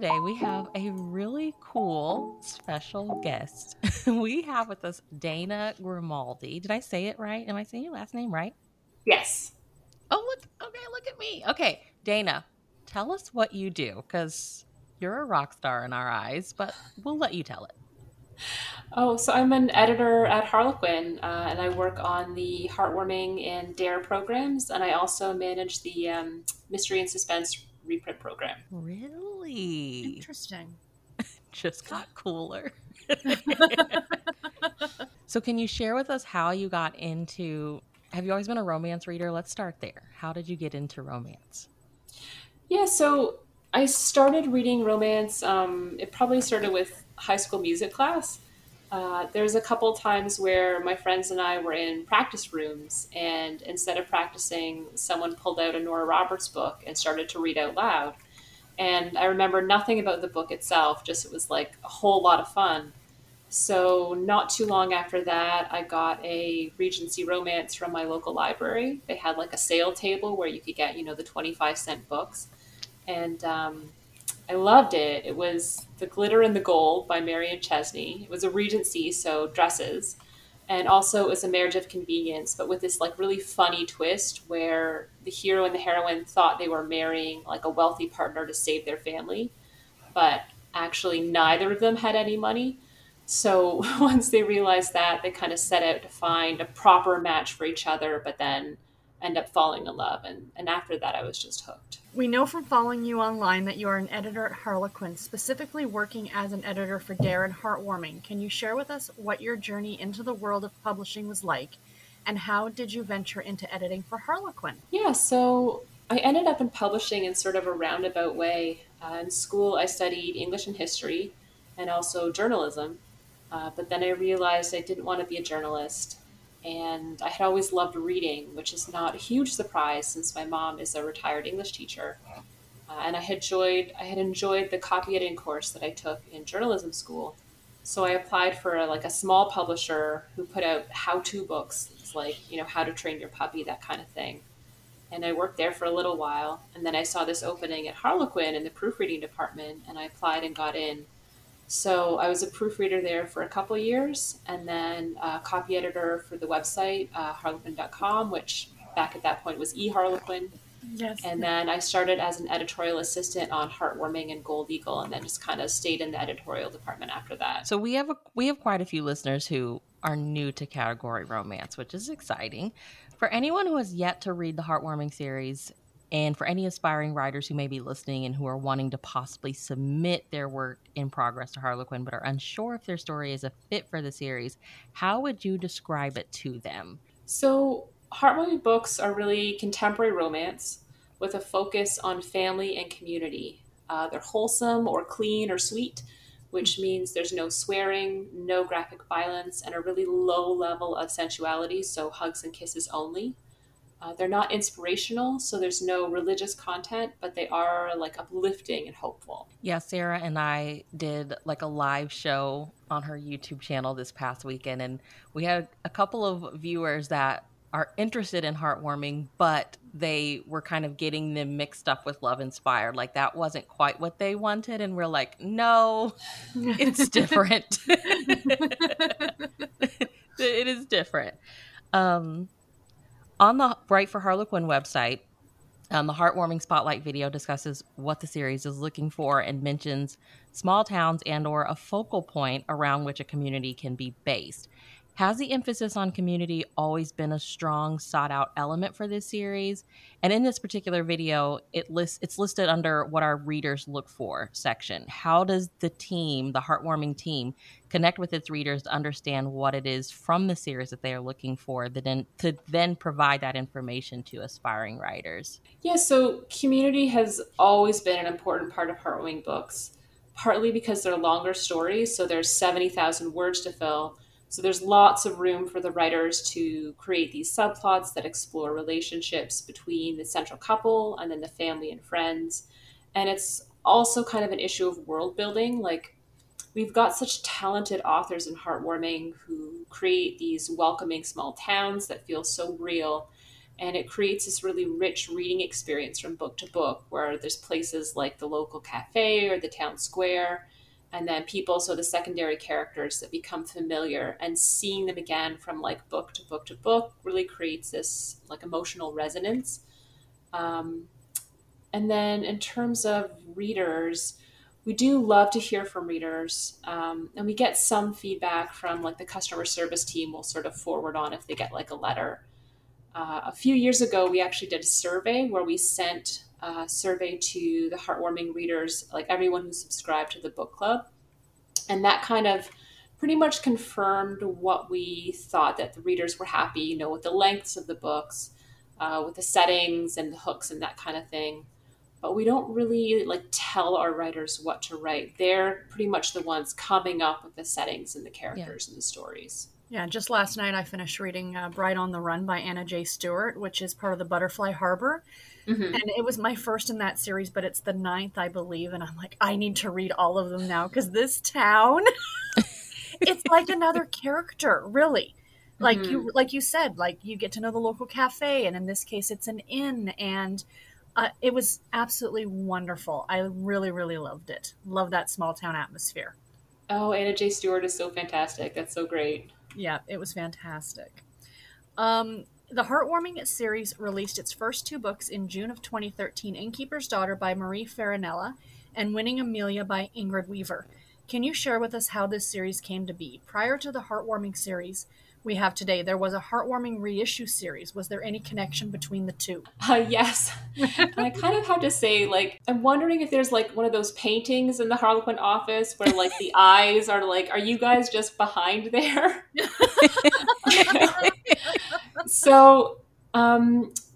today we have a really cool special guest. We have with us Dana Grimaldi. Did I say it right? Am I saying your last name right? Yes. Oh, look. Okay, look at me. Okay, Dana, tell us what you do, because you're a rock star in our eyes, but we'll let you tell it. Oh, so I'm an editor at Harlequin, and I work on the Heartwarming and Dare programs, and I also manage the Mystery and Suspense reprint program. Really? Interesting. Just got cooler. So can you share with us how you got into... Have you always been a romance reader? Let's start there. How did you get into romance? Yeah, so I started reading romance. It probably started with high school music class. There's a couple times where my friends and I were in practice rooms, and instead of practicing, someone pulled out a Nora Roberts book and started to read out loud. And I remember nothing about the book itself, just it was like a whole lot of fun. So not too long after that, I got a Regency romance from my local library. They had like a sale table where you could get, the 25-cent books. And I loved it. It was The Glitter and the Gold by Marian Chesney. It was a Regency, so dresses. And also it was a marriage of convenience, but with this like really funny twist where the hero and the heroine thought they were marrying like a wealthy partner to save their family. But actually neither of them had any money. So once they realized that, they kind of set out to find a proper match for each other, but then end up falling in love. And after that, I was just hooked. We know from following you online that you are an editor at Harlequin, specifically working as an editor for Dare and Heartwarming. Can you share with us what your journey into the world of publishing was like, and how did you venture into editing for Harlequin? Yeah, so I ended up in publishing in sort of a roundabout way. In school, I studied English and history and also journalism. But then I realized I didn't want to be a journalist, and I had always loved reading, which is not a huge surprise since my mom is a retired English teacher. And I had enjoyed the copy editing course that I took in journalism school. So I applied for a small publisher who put out how-to books, how to train your puppy, that kind of thing. And I worked there for a little while, and then I saw this opening at Harlequin in the proofreading department, and I applied and got in. So I was a proofreader there for a couple years, and then a copy editor for the website, harlequin.com, which back at that point was eHarlequin. Yes. And then I started as an editorial assistant on Heartwarming and Gold Eagle, and then just kind of stayed in the editorial department after that. So we have quite a few listeners who are new to category romance, which is exciting. For anyone who has yet to read the Heartwarming series, and for any aspiring writers who may be listening and who are wanting to possibly submit their work in progress to Harlequin but are unsure if their story is a fit for the series, how would you describe it to them? So Heartwarming books are really contemporary romance with a focus on family and community. They're wholesome or clean or sweet, which means there's no swearing, no graphic violence, and a really low level of sensuality, so hugs and kisses only. They're not inspirational, so there's no religious content, but they are uplifting and hopeful. Yeah, Sarah and I did a live show on her YouTube channel this past weekend, and we had a couple of viewers that are interested in Heartwarming, but they were kind of getting them mixed up with Love Inspired. That wasn't quite what they wanted, and we're like, no, it's different. It is different. On the Write for Harlequin website, the Heartwarming Spotlight video discusses what the series is looking for and mentions small towns and/or a focal point around which a community can be based. Has the emphasis on community always been a strong, sought-out element for this series? And in this particular video, it's listed under what our readers look for section. How does the Heartwarming team, connect with its readers to understand what it is from the series that they are looking for, to then provide that information to aspiring writers? Yeah, so community has always been an important part of Heartwarming books, partly because they're longer stories, so there's 70,000 words to fill. So there's lots of room for the writers to create these subplots that explore relationships between the central couple and then the family and friends. And it's also kind of an issue of world building. We've got such talented authors in Heartwarming who create these welcoming small towns that feel so real. And it creates this really rich reading experience from book to book, where there's places like the local cafe or the town square, and then people, so the secondary characters that become familiar, and seeing them again from like book to book to book really creates this like emotional resonance. And then in terms of readers, we do love to hear from readers, and we get some feedback from like the customer service team will sort of forward on if they get like a letter. A few years ago, we actually did a survey where we sent a survey to the Heartwarming readers, like everyone who subscribed to the book club. And that kind of pretty much confirmed what we thought, that the readers were happy, you know, with the lengths of the books, with the settings and the hooks and that kind of thing. But we don't really like tell our writers what to write. They're pretty much the ones coming up with the settings and the characters and the stories. Yeah, just last night I finished reading Bride on the Run by Anna J. Stewart, which is part of the Butterfly Harbor. Mm-hmm. And it was my first in that series, but it's the 9th, I believe. And I'm like, I need to read all of them now, because this town, it's like another character, really. Like mm-hmm. you said, like you get to know the local cafe, and in this case, it's an inn, and it was absolutely wonderful. I really, really loved it. Love that small town atmosphere. Oh, Anna J. Stewart is so fantastic. That's so great. Yeah, it was fantastic. The Heartwarming series released its first two books in June of 2013, Innkeeper's Daughter by Marie Ferrarella and Winning Amelia by Ingrid Weaver. Can you share with us how this series came to be? Prior to the Heartwarming series we have today, there was a Heartwarming reissue series. Was there any connection between the two? Yes. And I kind of have to say, like, I'm wondering if there's like one of those paintings in the Harlequin office where like the eyes are like, are you guys just behind there? So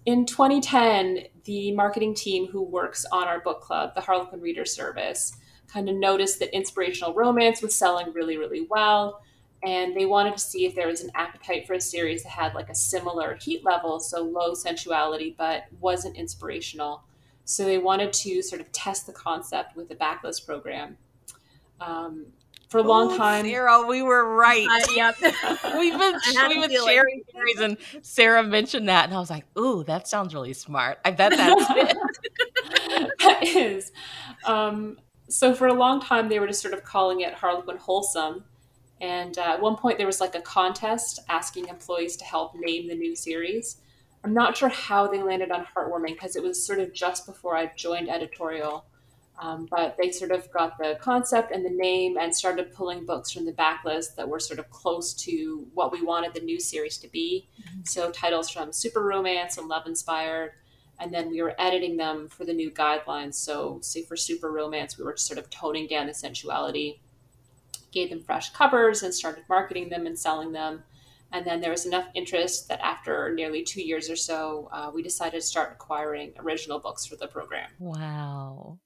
in 2010, the marketing team who works on our book club, the Harlequin Reader Service, kind of noticed that inspirational romance was selling really, really well. And they wanted to see if there was an appetite for a series that had like a similar heat level, so low sensuality, but wasn't inspirational. So they wanted to sort of test the concept with the Backlist program. For a long time. Sarah, we were right. Yep. We've been sharing series, and Sarah mentioned that, and I was like, ooh, that sounds really smart. I bet that's it. That is. So for a long time, they were just sort of calling it Harlequin Wholesome. And at one point, there was like a contest asking employees to help name the new series. I'm not sure how they landed on Heartwarming, because it was sort of just before I joined editorial. But they sort of got the concept and the name and started pulling books from the Backlist that were sort of close to what we wanted the new series to be. Mm-hmm. So titles from Super Romance and Love Inspired. And then we were editing them for the new guidelines. So say for Super Romance, we were sort of toning down the sensuality, gave them fresh covers, and started marketing them and selling them. And then there was enough interest that after nearly 2 years or so, we decided to start acquiring original books for the program. Wow.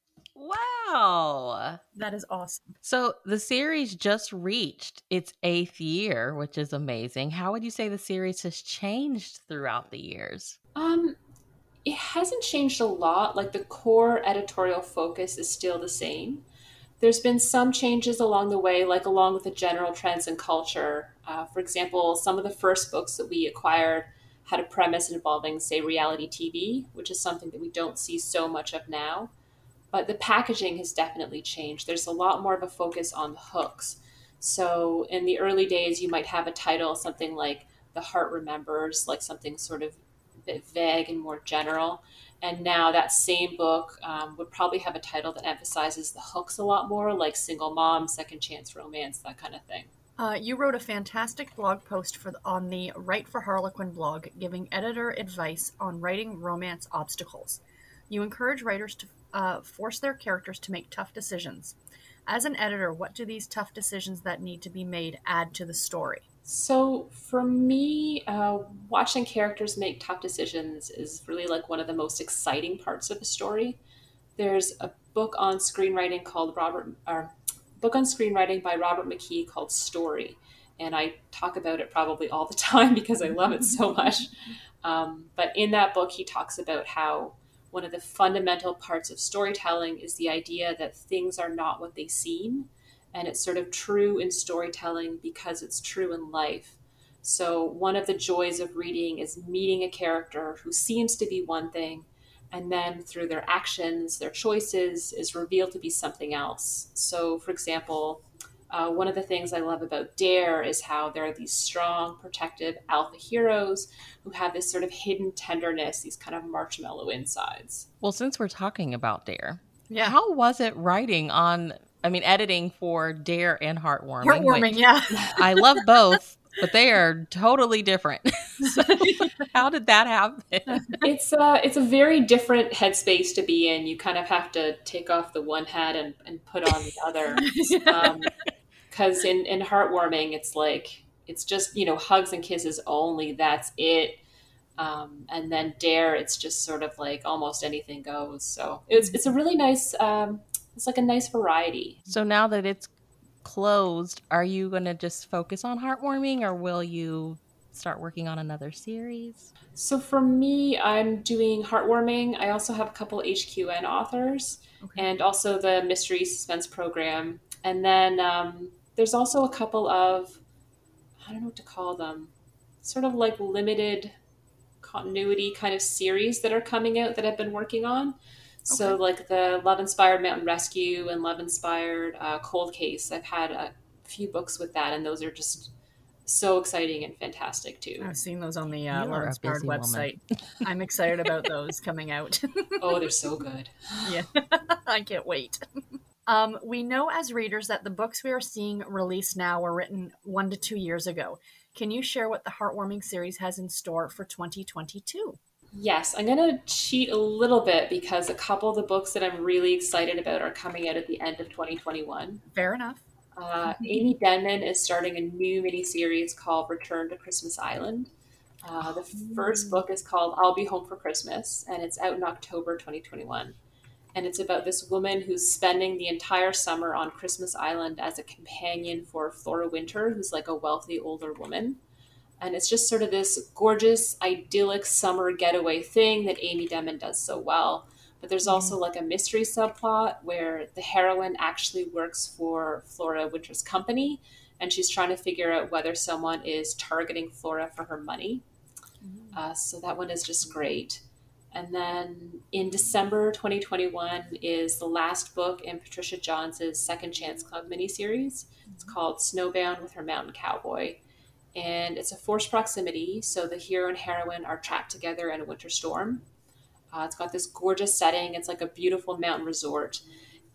That is awesome. So the series just reached its 8th year, which is amazing. How would you say the series has changed throughout the years? It hasn't changed a lot. Like the core editorial focus is still the same. There's been some changes along the way, like along with the general trends in culture. For example, some of the first books that we acquired had a premise involving, say, reality TV, which is something that we don't see so much of now. But the packaging has definitely changed. There's a lot more of a focus on the hooks. So in the early days, you might have a title, something like The Heart Remembers, like something sort of a bit vague and more general. And now that same book would probably have a title that emphasizes the hooks a lot more, like single mom, second chance romance, that kind of thing. You wrote a fantastic blog post on the Write for Harlequin blog, giving editor advice on writing romance obstacles. You encourage writers to force their characters to make tough decisions. As an editor, what do these tough decisions that need to be made add to the story? So for me, watching characters make tough decisions is really like one of the most exciting parts of a story. There's a book on screenwriting by Robert McKee called Story, and I talk about it probably all the time because I love it so much. But in that book, he talks about how one of the fundamental parts of storytelling is the idea that things are not what they seem. And it's sort of true in storytelling because it's true in life. So one of the joys of reading is meeting a character who seems to be one thing, and then through their actions, their choices, is revealed to be something else. So, for example, one of the things I love about Dare is how there are these strong, protective alpha heroes who have this sort of hidden tenderness, these kind of marshmallow insides. Well, since we're talking about Dare, yeah, how was it editing for Dare and Heartwarming? Heartwarming, yeah. I love both, but they are totally different. So how did that happen? It's a very different headspace to be in. You kind of have to take off the one hat and put on the other. Because in Heartwarming, it's like, it's just, hugs and kisses only. That's it. And then Dare, it's just sort of like almost anything goes. So it's a really nice, it's like a nice variety. So now that it's closed, are you going to just focus on Heartwarming, or will you start working on another series? So for me, I'm doing Heartwarming. I also have a couple HQN authors, and also the mystery suspense program. And then there's also a couple of, I don't know what to call them, sort of like limited continuity kind of series that are coming out that I've been working on. So like the Love Inspired Mountain Rescue and Love Inspired Cold Case. I've had a few books with that, and those are just so exciting and fantastic too. I've seen those on the Love Inspired website. I'm excited about those coming out. Oh, they're so good. Yeah, I can't wait. We know as readers that the books we are seeing released now were written 1 to 2 years ago. Can you share what the Heartwarming series has in store for 2022? Yes, I'm going to cheat a little bit because a couple of the books that I'm really excited about are coming out at the end of 2021. Fair enough. Amy Denman is starting a new miniseries called Return to Christmas Island. The first book is called I'll Be Home for Christmas, and it's out in October 2021. And it's about this woman who's spending the entire summer on Christmas Island as a companion for Flora Winter, who's like a wealthy older woman. And it's just sort of this gorgeous, idyllic summer getaway thing that Amy Denman does so well. But there's also like a mystery subplot where the heroine actually works for Flora Winter's company, and she's trying to figure out whether someone is targeting Flora for her money. So that one is just great. And then in December 2021 is the last book in Patricia Johns' Second Chance Club miniseries. It's called Snowbound with Her Mountain Cowboy. And it's a forced proximity, so the hero and heroine are trapped together in a winter storm. It's got this gorgeous setting. It's like a beautiful mountain resort.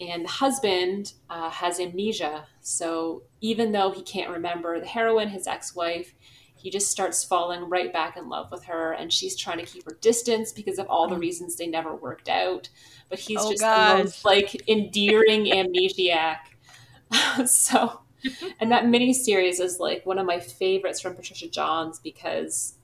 And the husband has amnesia, so even though he can't remember the heroine, his ex-wife, he just starts falling right back in love with her, and she's trying to keep her distance because of all the reasons they never worked out. But he's the most, endearing amnesiac. So... And that mini series is like one of my favorites from Patricia Johns because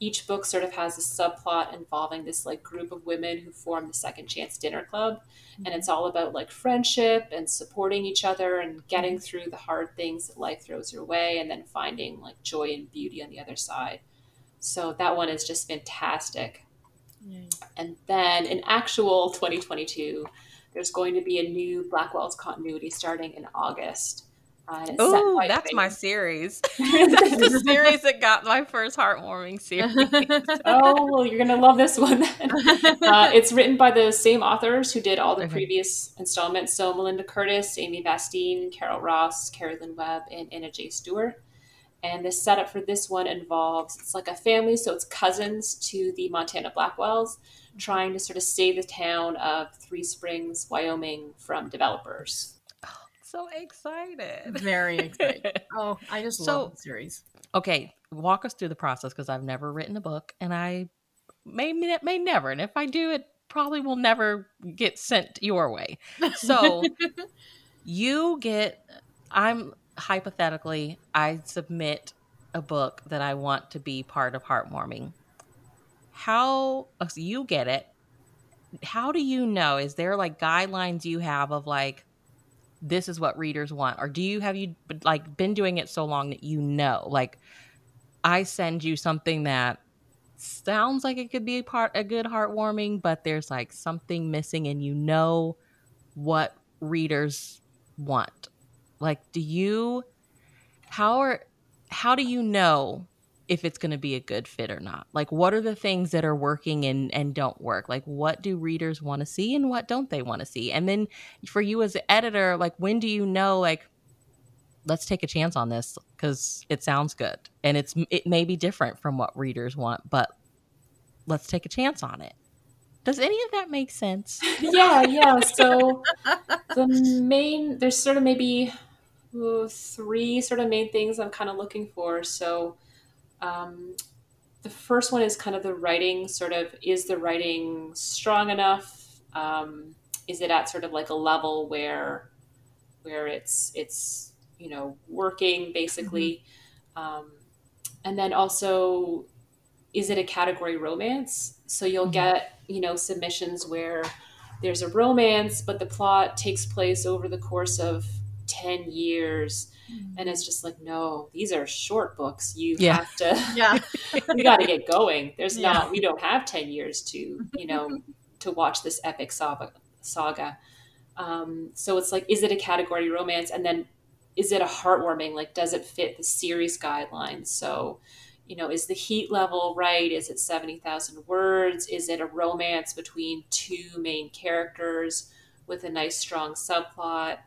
each book sort of has a subplot involving this like group of women who form the Second Chance Dinner Club. And it's all about like friendship and supporting each other and getting through the hard things that life throws your way, and then finding like joy and beauty on the other side. So that one is just fantastic. Nice. And then in actual 2022, there's going to be a new Blackwells continuity starting in August. Oh, that's my series. That's the series that got my first Heartwarming series. Oh, well, you're going to love this one then. It's written by the same authors who did all the previous installments. So Melinda Curtis, Amy Vastine, Carol Ross, Carrie Lynn Webb, and Anna J. Stewart. And the setup for this one involves, it's like a family, so it's cousins to the Montana Blackwells, trying to sort of save the town of Three Springs, Wyoming from developers. Oh, so excited. Very excited. Oh, I just love the series. Okay, walk us through the process, because I've never written a book, and I may never. And if I do, it probably will never get sent your way. So hypothetically, I submit a book that I want to be part of Heartwarming. How you get it? How do you know? Is there like guidelines you have of like, this is what readers want? Or do you have been doing it so long that I send you something that sounds like it could be a good Heartwarming, but there's like something missing, and what readers want? Like, do you, how are, how do you know if it's going to be a good fit or not? Like, what are the things that are working and don't work? Like, what do readers want to see and what don't they want to see? And then for you as an editor, like, when do you know, like, let's take a chance on this because it sounds good and it may be different from what readers want, but let's take a chance on it. Does any of that make sense? Yeah. So there's sort of maybe three sort of main things I'm kind of looking for. So the first one is kind of the writing, sort of, is the writing strong enough? Is it at sort of like a level where it's, you know, working basically. Mm-hmm. And then also, is it a category romance? So you'll mm-hmm. get, you know, submissions where there's a romance, but the plot takes place over the course of 10 years. Mm-hmm. And it's just like, no, these are short books. You have to, we got to get going. There's not, we don't have 10 years to, you know, to watch this epic saga. So it's like, is it a category romance? And then is it a heartwarming? Like, does it fit the series guidelines? So, you know, is the heat level right? Is it 70,000 words? Is it a romance between two main characters with a nice, strong subplot?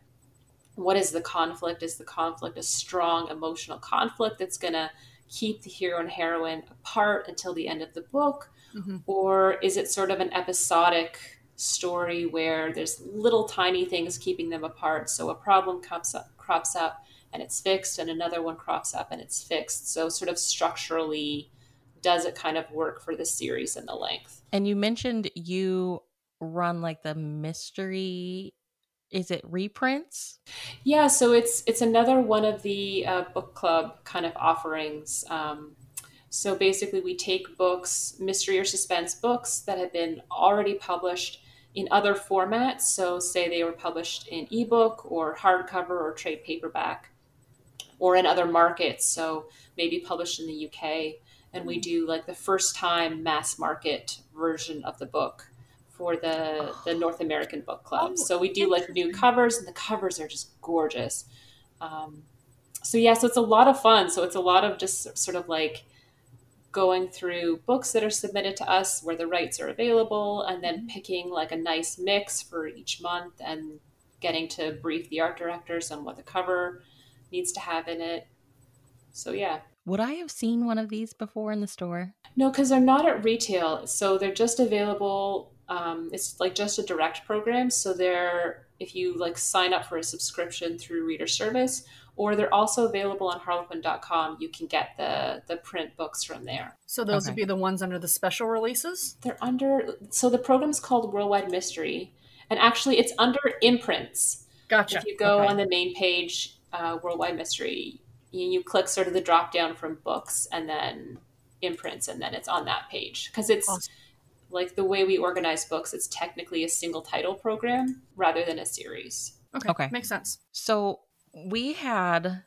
What is the conflict? Is the conflict a strong emotional conflict that's going to keep the hero and heroine apart until the end of the book? Mm-hmm. Or is it sort of an episodic story where there's little tiny things keeping them apart? So a problem crops up. And it's fixed, and another one crops up and it's fixed. So sort of structurally, does it kind of work for the series and the length? And you mentioned you run like the mystery, is it reprints? Yeah, so it's another one of the book club kind of offerings. So basically we take books, mystery or suspense books that have been already published in other formats. So say they were published in ebook or hardcover or trade paperback, or in other markets, so maybe published in the UK. And we do like the first time mass market version of the book for the North American book club. So we do like new covers, and the covers are just gorgeous. So it's a lot of fun. So it's a lot of just sort of like going through books that are submitted to us where the rights are available, and then picking like a nice mix for each month and getting to brief the art directors on what the cover needs to have in it. So yeah. Would I have seen one of these before in the store? No, because they're not at retail. So they're just available. It's like just a direct program. So they're, if you like sign up for a subscription through Reader Service, or they're also available on Harlequin.com. You can get the print books from there. So those would be the ones under the special releases? They're under, so the program's called Worldwide Mystery. And actually it's under imprints. Gotcha. If you go on the main page, Worldwide Mystery, you click sort of the drop down from books and then imprints, and then it's on that page, because it's like the way we organize books, it's technically a single title program rather than a series. Okay. Makes sense. So we had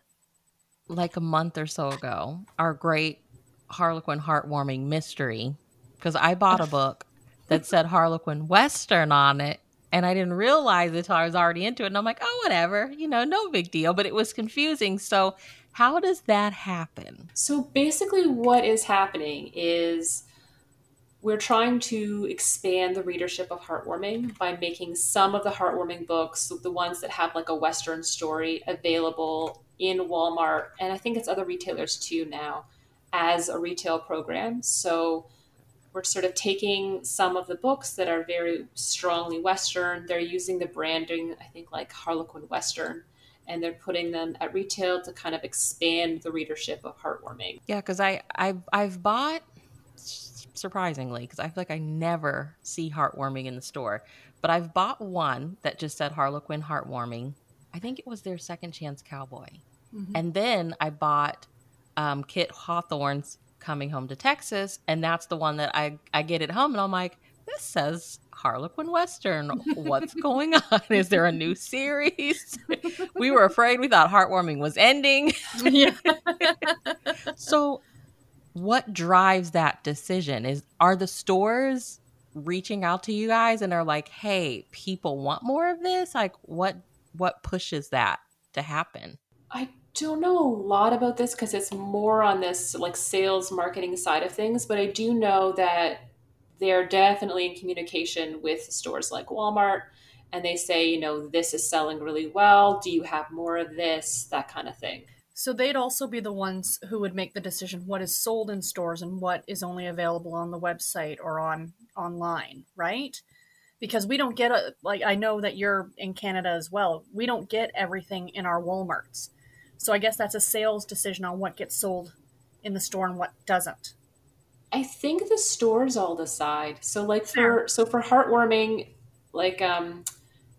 like a month or so ago our great Harlequin Heartwarming mystery, because I bought a book that said Harlequin Western on it. And I didn't realize it until I was already into it. And I'm like, oh, whatever, you know, no big deal. But it was confusing. So how does that happen? So basically what is happening is we're trying to expand the readership of Heartwarming by making some of the Heartwarming books, the ones that have like a Western story, available in Walmart. And I think it's other retailers too now, as a retail program. So we're sort of taking some of the books that are very strongly Western. They're using the branding, I think, like Harlequin Western, and they're putting them at retail to kind of expand the readership of Heartwarming. Yeah, because I've bought, surprisingly, because I feel like I never see Heartwarming in the store, but I've bought one that just said Harlequin Heartwarming. I think it was their Second Chance Cowboy. Mm-hmm. And then I bought Kit Hawthorne's Coming Home to Texas, and that's the one that I get at home and I'm like, this says Harlequin Western. What's going on? Is there a new series? We were afraid. We thought Heartwarming was ending. Yeah. So what drives that decision? Are the stores reaching out to you guys and are like, hey, people want more of this? Like what pushes that to happen? I don't know a lot about this because it's more on this like sales marketing side of things, but I do know that they're definitely in communication with stores like Walmart, and they say, you know, this is selling really well. Do you have more of this? That kind of thing. So they'd also be the ones who would make the decision what is sold in stores and what is only available on the website or on online, right? Because we don't get, I know that you're in Canada as well. We don't get everything in our Walmarts. So I guess that's a sales decision on what gets sold in the store and what doesn't. I think the stores all decide. So for Heartwarming,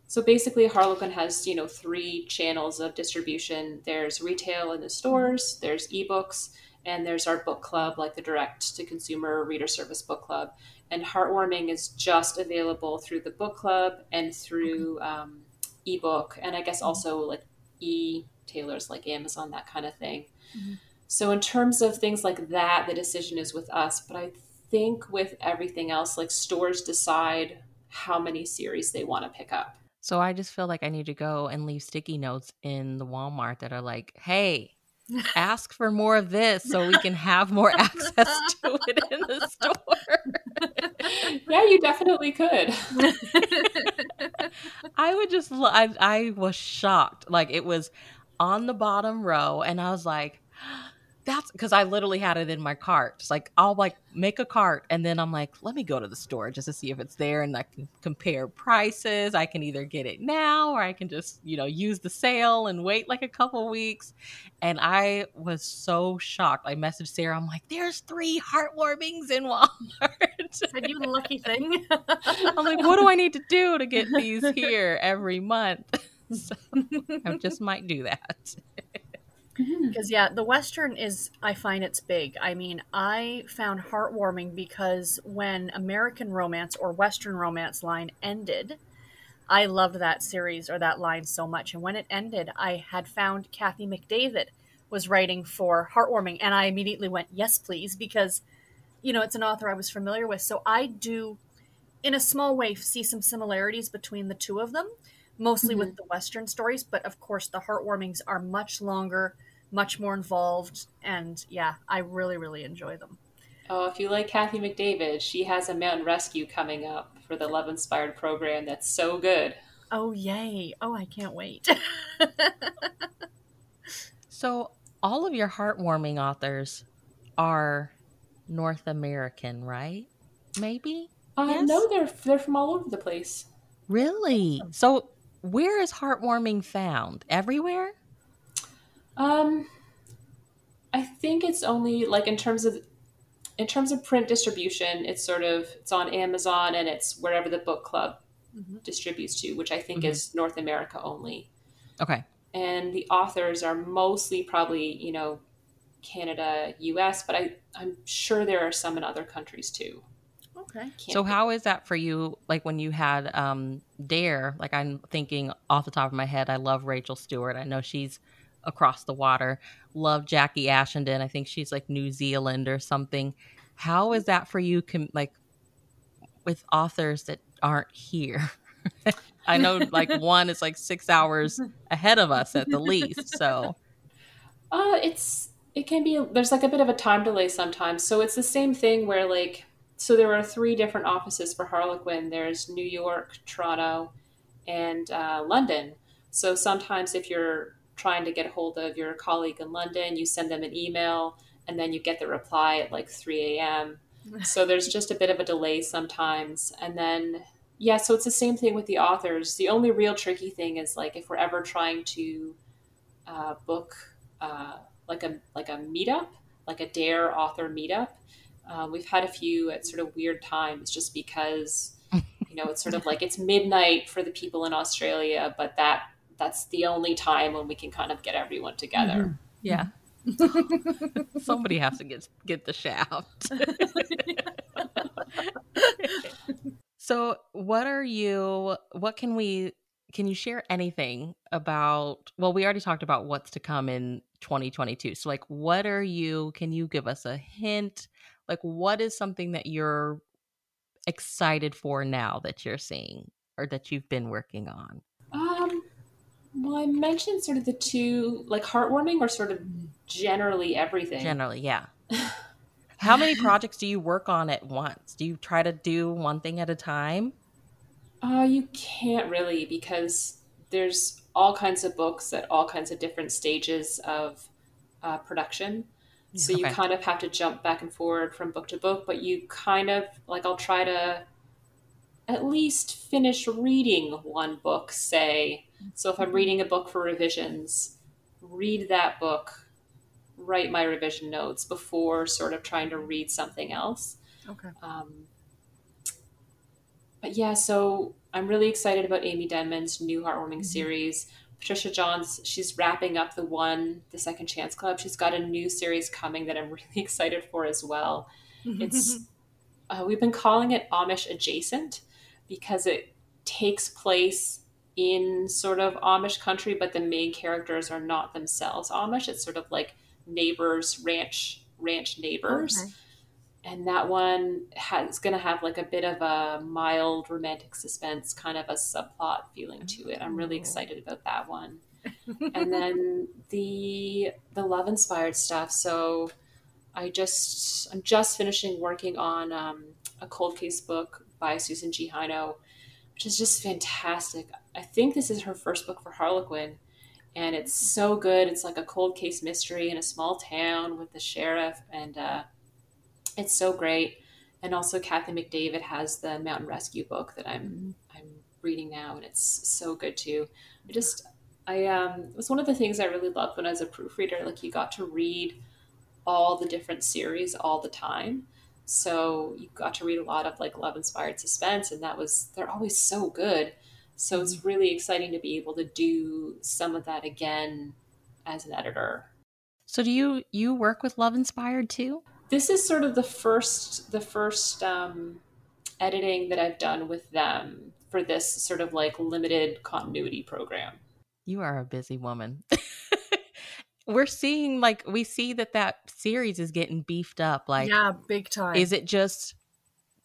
so basically Harlequin has, you know, three channels of distribution. There's retail in the stores, there's ebooks, and there's our book club, like the direct to consumer reader service book club. And Heartwarming is just available through the book club and through ebook. And I guess also like e-tailers like Amazon, that kind of thing. Mm-hmm. So in terms of things like that, the decision is with us, but I think with everything else, like stores decide how many series they want to pick up. So I just feel like I need to go and leave sticky notes in the Walmart that are like, hey, ask for more of this so we can have more access to it in the store. Yeah, you definitely could. I was shocked. Like it was on the bottom row and I was like, that's because I literally had it in my cart. It's like, I'll like make a cart and then I'm like, let me go to the store just to see if it's there and I can compare prices. I can either get it now or I can just, you know, use the sale and wait like a couple weeks. And I was so shocked. I messaged Sarah. I'm like, there's 3 Heartwarmings in Walmart. Said you lucky thing. I'm like, what do I need to do to get these here every month? So I just might do that. Because, yeah, the Western is, I find it's big. I mean, I found Heartwarming because when American Romance or Western Romance line ended, I loved that series or that line so much. And when it ended, I had found Kathy McDavid was writing for Heartwarming. And I immediately went, yes, please, because, you know, it's an author I was familiar with. So I do, in a small way, see some similarities between the two of them, mostly with the Western stories. But, of course, the Heartwarmings are much longer, much more involved, and yeah, I really, really enjoy them. Oh, if you like Kathy McDavid, she has a mountain rescue coming up for the Love Inspired program that's so good. Oh, yay. Oh, I can't wait. So all of your Heartwarming authors are North American, right? Maybe? Yes? No, they're from all over the place. Really? So where is Heartwarming found? Everywhere? I think it's only like in terms of print distribution, it's on Amazon and it's wherever the book club distributes to, which I think is North America only. Okay. And the authors are mostly probably, you know, Canada, US, but I'm sure there are some in other countries too. Okay. So how is that for you? Like when you had Dare, like I'm thinking off the top of my head, I love Rachel Stewart. I know she's across the water. Love Jackie Ashenden. I think she's like New Zealand or something. How is that for you? Like with authors that aren't here? I know like one is like 6 hours ahead of us at the least. So there's like a bit of a time delay sometimes. So it's the same thing where like, so there are 3 different offices for Harlequin. There's New York, Toronto, and London. So sometimes if you're trying to get hold of your colleague in London, you send them an email and then you get the reply at like 3 a.m. So there's just a bit of a delay sometimes. And then, yeah, so it's the same thing with the authors. The only real tricky thing is like if we're ever trying to book like a meetup, like a Dare author meetup, we've had a few at sort of weird times just because, you know, it's sort of like it's midnight for the people in Australia, but that's the only time when we can kind of get everyone together. Yeah. Somebody has to get the shaft. So can you share anything about, well, we already talked about what's to come in 2022. So like, can you give us a hint? Like, what is something that you're excited for now that you're seeing or that you've been working on? Well, I mentioned sort of the two, like heartwarming or sort of generally everything. Generally, yeah. How many projects do you work on at once? Do you try to do one thing at a time? You can't really, because there's all kinds of books at all kinds of different stages of production. So you kind of have to jump back and forward from book to book, but you kind of, like, I'll try to at least finish reading one book, say. So if I'm reading a book for revisions, read that book, write my revision notes before sort of trying to read something else. Okay. But yeah, so I'm really excited about Amy Denman's new heartwarming series. Patricia Johns, she's wrapping up the Second Chance Club. She's got a new series coming that I'm really excited for as well. It's we've been calling it Amish adjacent because it takes place in sort of Amish country, but the main characters are not themselves Amish. It's sort of like neighbors, ranch neighbors. Okay. And that one is going to have like a bit of a mild romantic suspense, kind of a subplot feeling to it. I'm really excited about that one. And then the Love Inspired stuff. So I'm just finishing working on a cold case book by Susan G. Hino, which is just fantastic. I think this is her first book for Harlequin. And it's so good. It's like a cold case mystery in a small town with the sheriff and, it's so great. And also Kathy McDavid has the Mountain Rescue book that I'm reading now, and it's so good too. It was one of the things I really loved when I was a proofreader, like you got to read all the different series all the time. So you got to read a lot of like Love Inspired suspense, and they're always so good. So it's really exciting to be able to do some of that again as an editor. So do you work with Love Inspired too? This is sort of the first editing that I've done with them for this sort of like limited continuity program. You are a busy woman. We see that series is getting beefed up. Like, yeah, big time. Is it just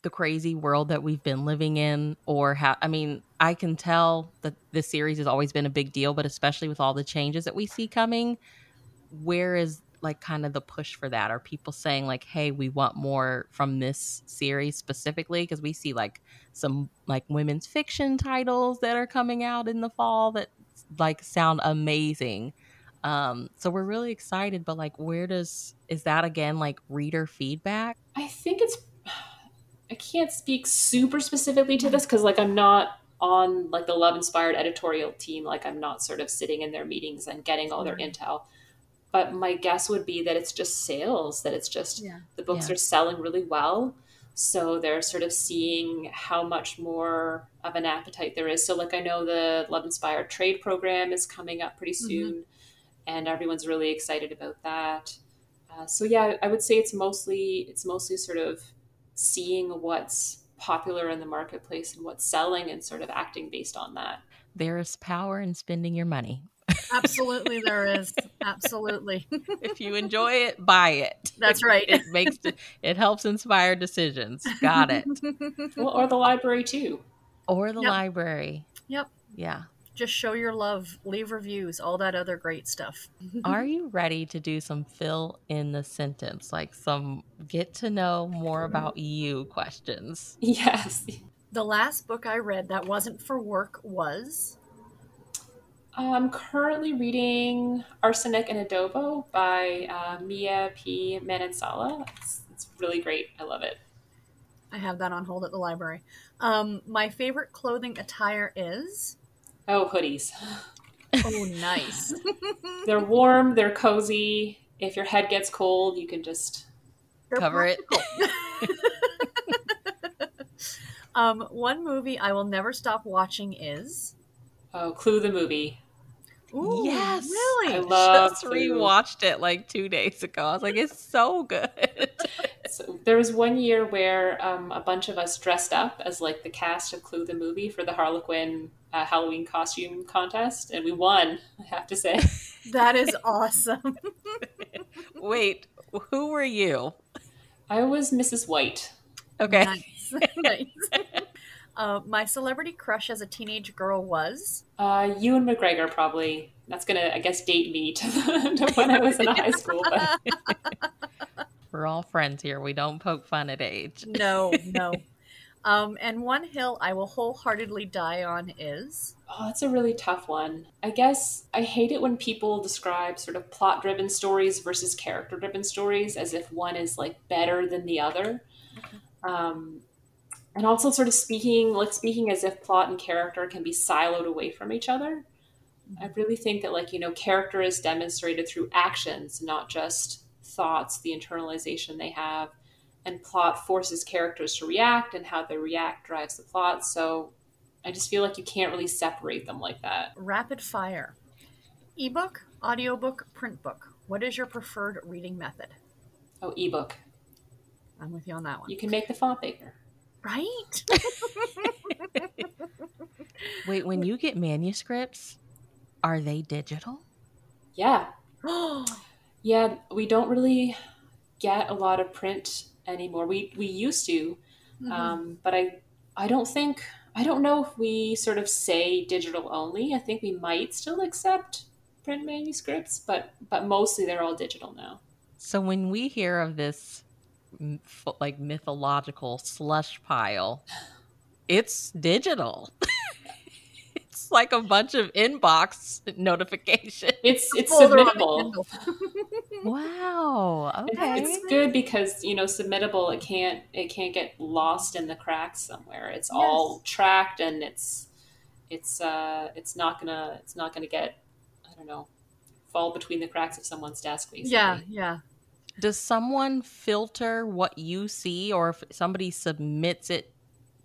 the crazy world that we've been living in, or how? I mean, I can tell that this series has always been a big deal, but especially with all the changes that we see coming, where is like kind of the push for that? Are people saying like, hey, we want more from this series specifically? Because we see like some like women's fiction titles that are coming out in the fall that like sound amazing. So we're really excited, but like is that again like reader feedback? I think I can't speak super specifically to this because like I'm not on like the Love Inspired editorial team. Like I'm not sort of sitting in their meetings and getting all their intel. But my guess would be that it's just sales, that it's just the books are selling really well. So they're sort of seeing how much more of an appetite there is. So like I know the Love Inspired trade program is coming up pretty soon, and everyone's really excited about that. So yeah, I would say it's mostly sort of seeing what's popular in the marketplace and what's selling and sort of acting based on that. There is power in spending your money. Absolutely, there is. Absolutely. If you enjoy it, buy it. That's right. It helps inspire decisions. Got it. Well, or the library too. Or the library. Yep. Yeah. Just show your love, leave reviews, all that other great stuff. Are you ready to do some fill in the sentence, like some get to know more about you questions? Yes. The last book I read that wasn't for work was... I'm currently reading Arsenic and Adobo by Mia P. Manansala. It's really great. I love it. I have that on hold at the library. My favorite clothing attire is? Oh, hoodies. Oh, nice. They're warm. They're cozy. If your head gets cold, you can just cover it. One movie I will never stop watching is? Oh, Clue the movie. Ooh, yes. Really? I love just rewatched it like 2 days ago. I was like, it's so good. So there was one year where a bunch of us dressed up as like the cast of Clue the movie for the Harlequin Halloween costume contest. And we won, I have to say. That is awesome. Wait, who were you? I was Mrs. White. Okay. Nice. My celebrity crush as a teenage girl was? Ewan McGregor, probably. That's going to, I guess, date me to when I was in high school. But... We're all friends here. We don't poke fun at age. No. And one hill I will wholeheartedly die on is? Oh, that's a really tough one. I guess I hate it when people describe sort of plot-driven stories versus character-driven stories as if one is like better than the other. Mm-hmm. And also sort of speaking as if plot and character can be siloed away from each other. Mm-hmm. I really think that character is demonstrated through actions, not just thoughts, the internalization they have. And plot forces characters to react, and how they react drives the plot. So I just feel like you can't really separate them like that. Rapid fire. Ebook, audiobook, print book. What is your preferred reading method? Oh, ebook. I'm with you on that one. You can make the font bigger. Right? Wait, when you get manuscripts, are they digital? Yeah. Yeah, we don't really get a lot of print anymore. We used to, mm-hmm. But I don't know if we sort of say digital only. I think we might still accept print manuscripts, but mostly they're all digital now. So when we hear of this mythological slush pile, it's digital. It's like a bunch of inbox notifications. It's Submittable. Wow. Okay. It's good because, Submittable, it can't get lost in the cracks somewhere. It's all tracked, and it's not gonna get, fall between the cracks of someone's desk, basically. Yeah. Does someone filter what you see, or if somebody submits it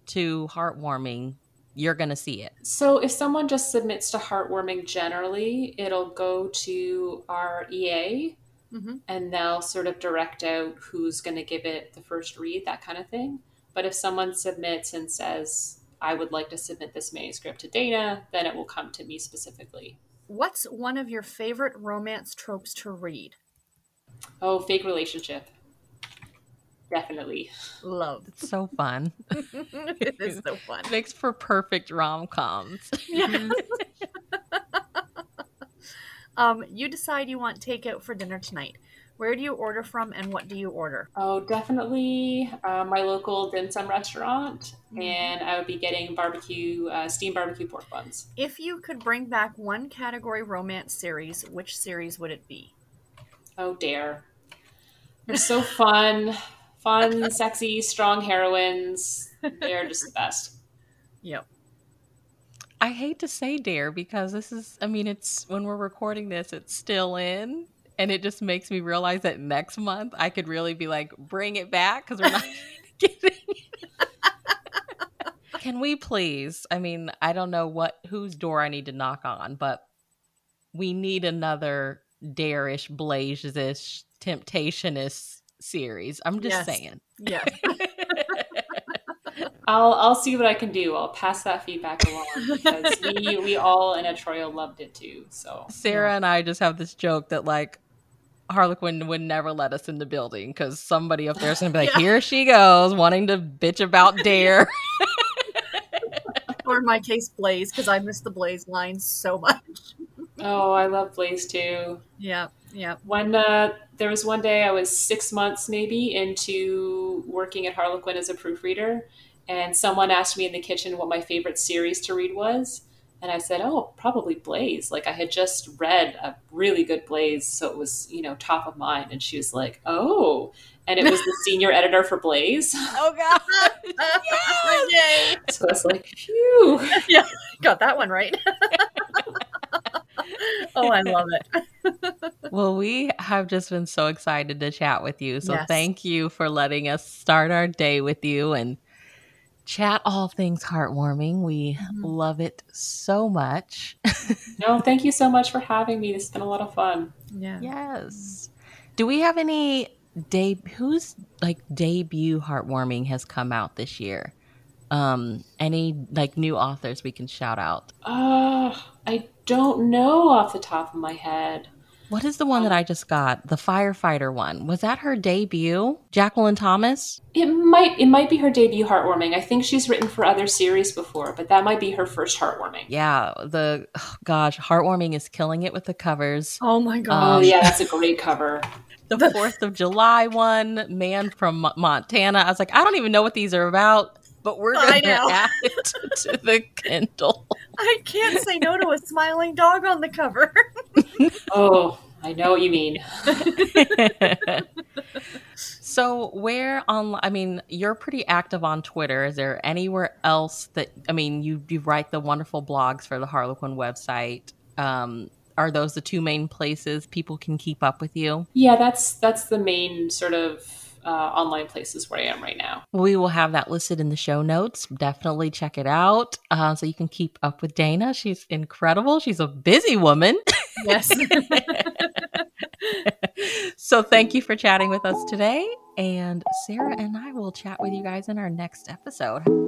to Heartwarming, you're going to see it? So if someone just submits to Heartwarming generally, it'll go to our EA, mm-hmm. and they'll sort of direct out who's going to give it the first read, that kind of thing. But if someone submits and says, I would like to submit this manuscript to Dana, then it will come to me specifically. What's one of your favorite romance tropes to read? Oh, fake relationship. Definitely. Love. It's so fun. It is so fun. Makes for perfect rom-coms. Yes. You decide you want takeout for dinner tonight. Where do you order from, and what do you order? Oh, definitely my local dim sum restaurant, mm-hmm. and I would be getting steamed barbecue pork buns. If you could bring back one category romance series, which series would it be? Oh, Dare. They're so fun, sexy, strong heroines. They're just the best. Yep. I hate to say Dare because it's when we're recording this, it's still in. And it just makes me realize that next month I could really be like, bring it back because we're not getting it. Can we please? I don't know whose door I need to knock on, but we need another Dare-ish, Blaze-ish, Temptation-ish series. I'm just saying. Yeah. I'll see what I can do. I'll pass that feedback along because we all in Atroyo loved it too. So Sarah and I just have this joke that Harlequin would never let us in the building because somebody up there's gonna be like, here she goes, wanting to bitch about Dare. Or in my case, Blaze, because I miss the Blaze line so much. Oh, I love Blaze too. Yeah. When there was one day I was 6 months maybe into working at Harlequin as a proofreader, and someone asked me in the kitchen what my favorite series to read was, and I said, "Oh, probably Blaze." I had just read a really good Blaze, so it was top of mind. And she was like, "Oh," and it was the senior editor for Blaze. Oh God! Yes! So I was like, "Phew!" Yeah, got that one right. Oh, I love it. Well, we have just been so excited to chat with you. So thank you for letting us start our day with you and chat all things Heartwarming. We love it so much. No, thank you so much for having me. It's been a lot of fun. Yeah. Yes. Do we have any whose debut Heartwarming has come out this year? Any new authors we can shout out? I don't know off the top of my head. What is the one that I just got? The firefighter one. Was that her debut? Jacqueline Thomas? It might be her debut Heartwarming. I think she's written for other series before, but that might be her first Heartwarming. Yeah. Heartwarming is killing it with the covers. Oh my gosh. Oh yeah, that's a great cover. The 4th of July one, Man from Montana. I was like, I don't even know what these are about, but we're going to add it to the Kindle. I can't say no to a smiling dog on the cover. Oh, I know what you mean. So you're pretty active on Twitter. Is there anywhere else that, you write the wonderful blogs for the Harlequin website. Are those the two main places people can keep up with you? Yeah, that's the main sort of online places where I am right now. We will have that listed in the show notes. Definitely check it out so you can keep up with Dana. She's incredible. She's a busy woman. Yes. So thank you for chatting with us today. And Sarah and I will chat with you guys in our next episode.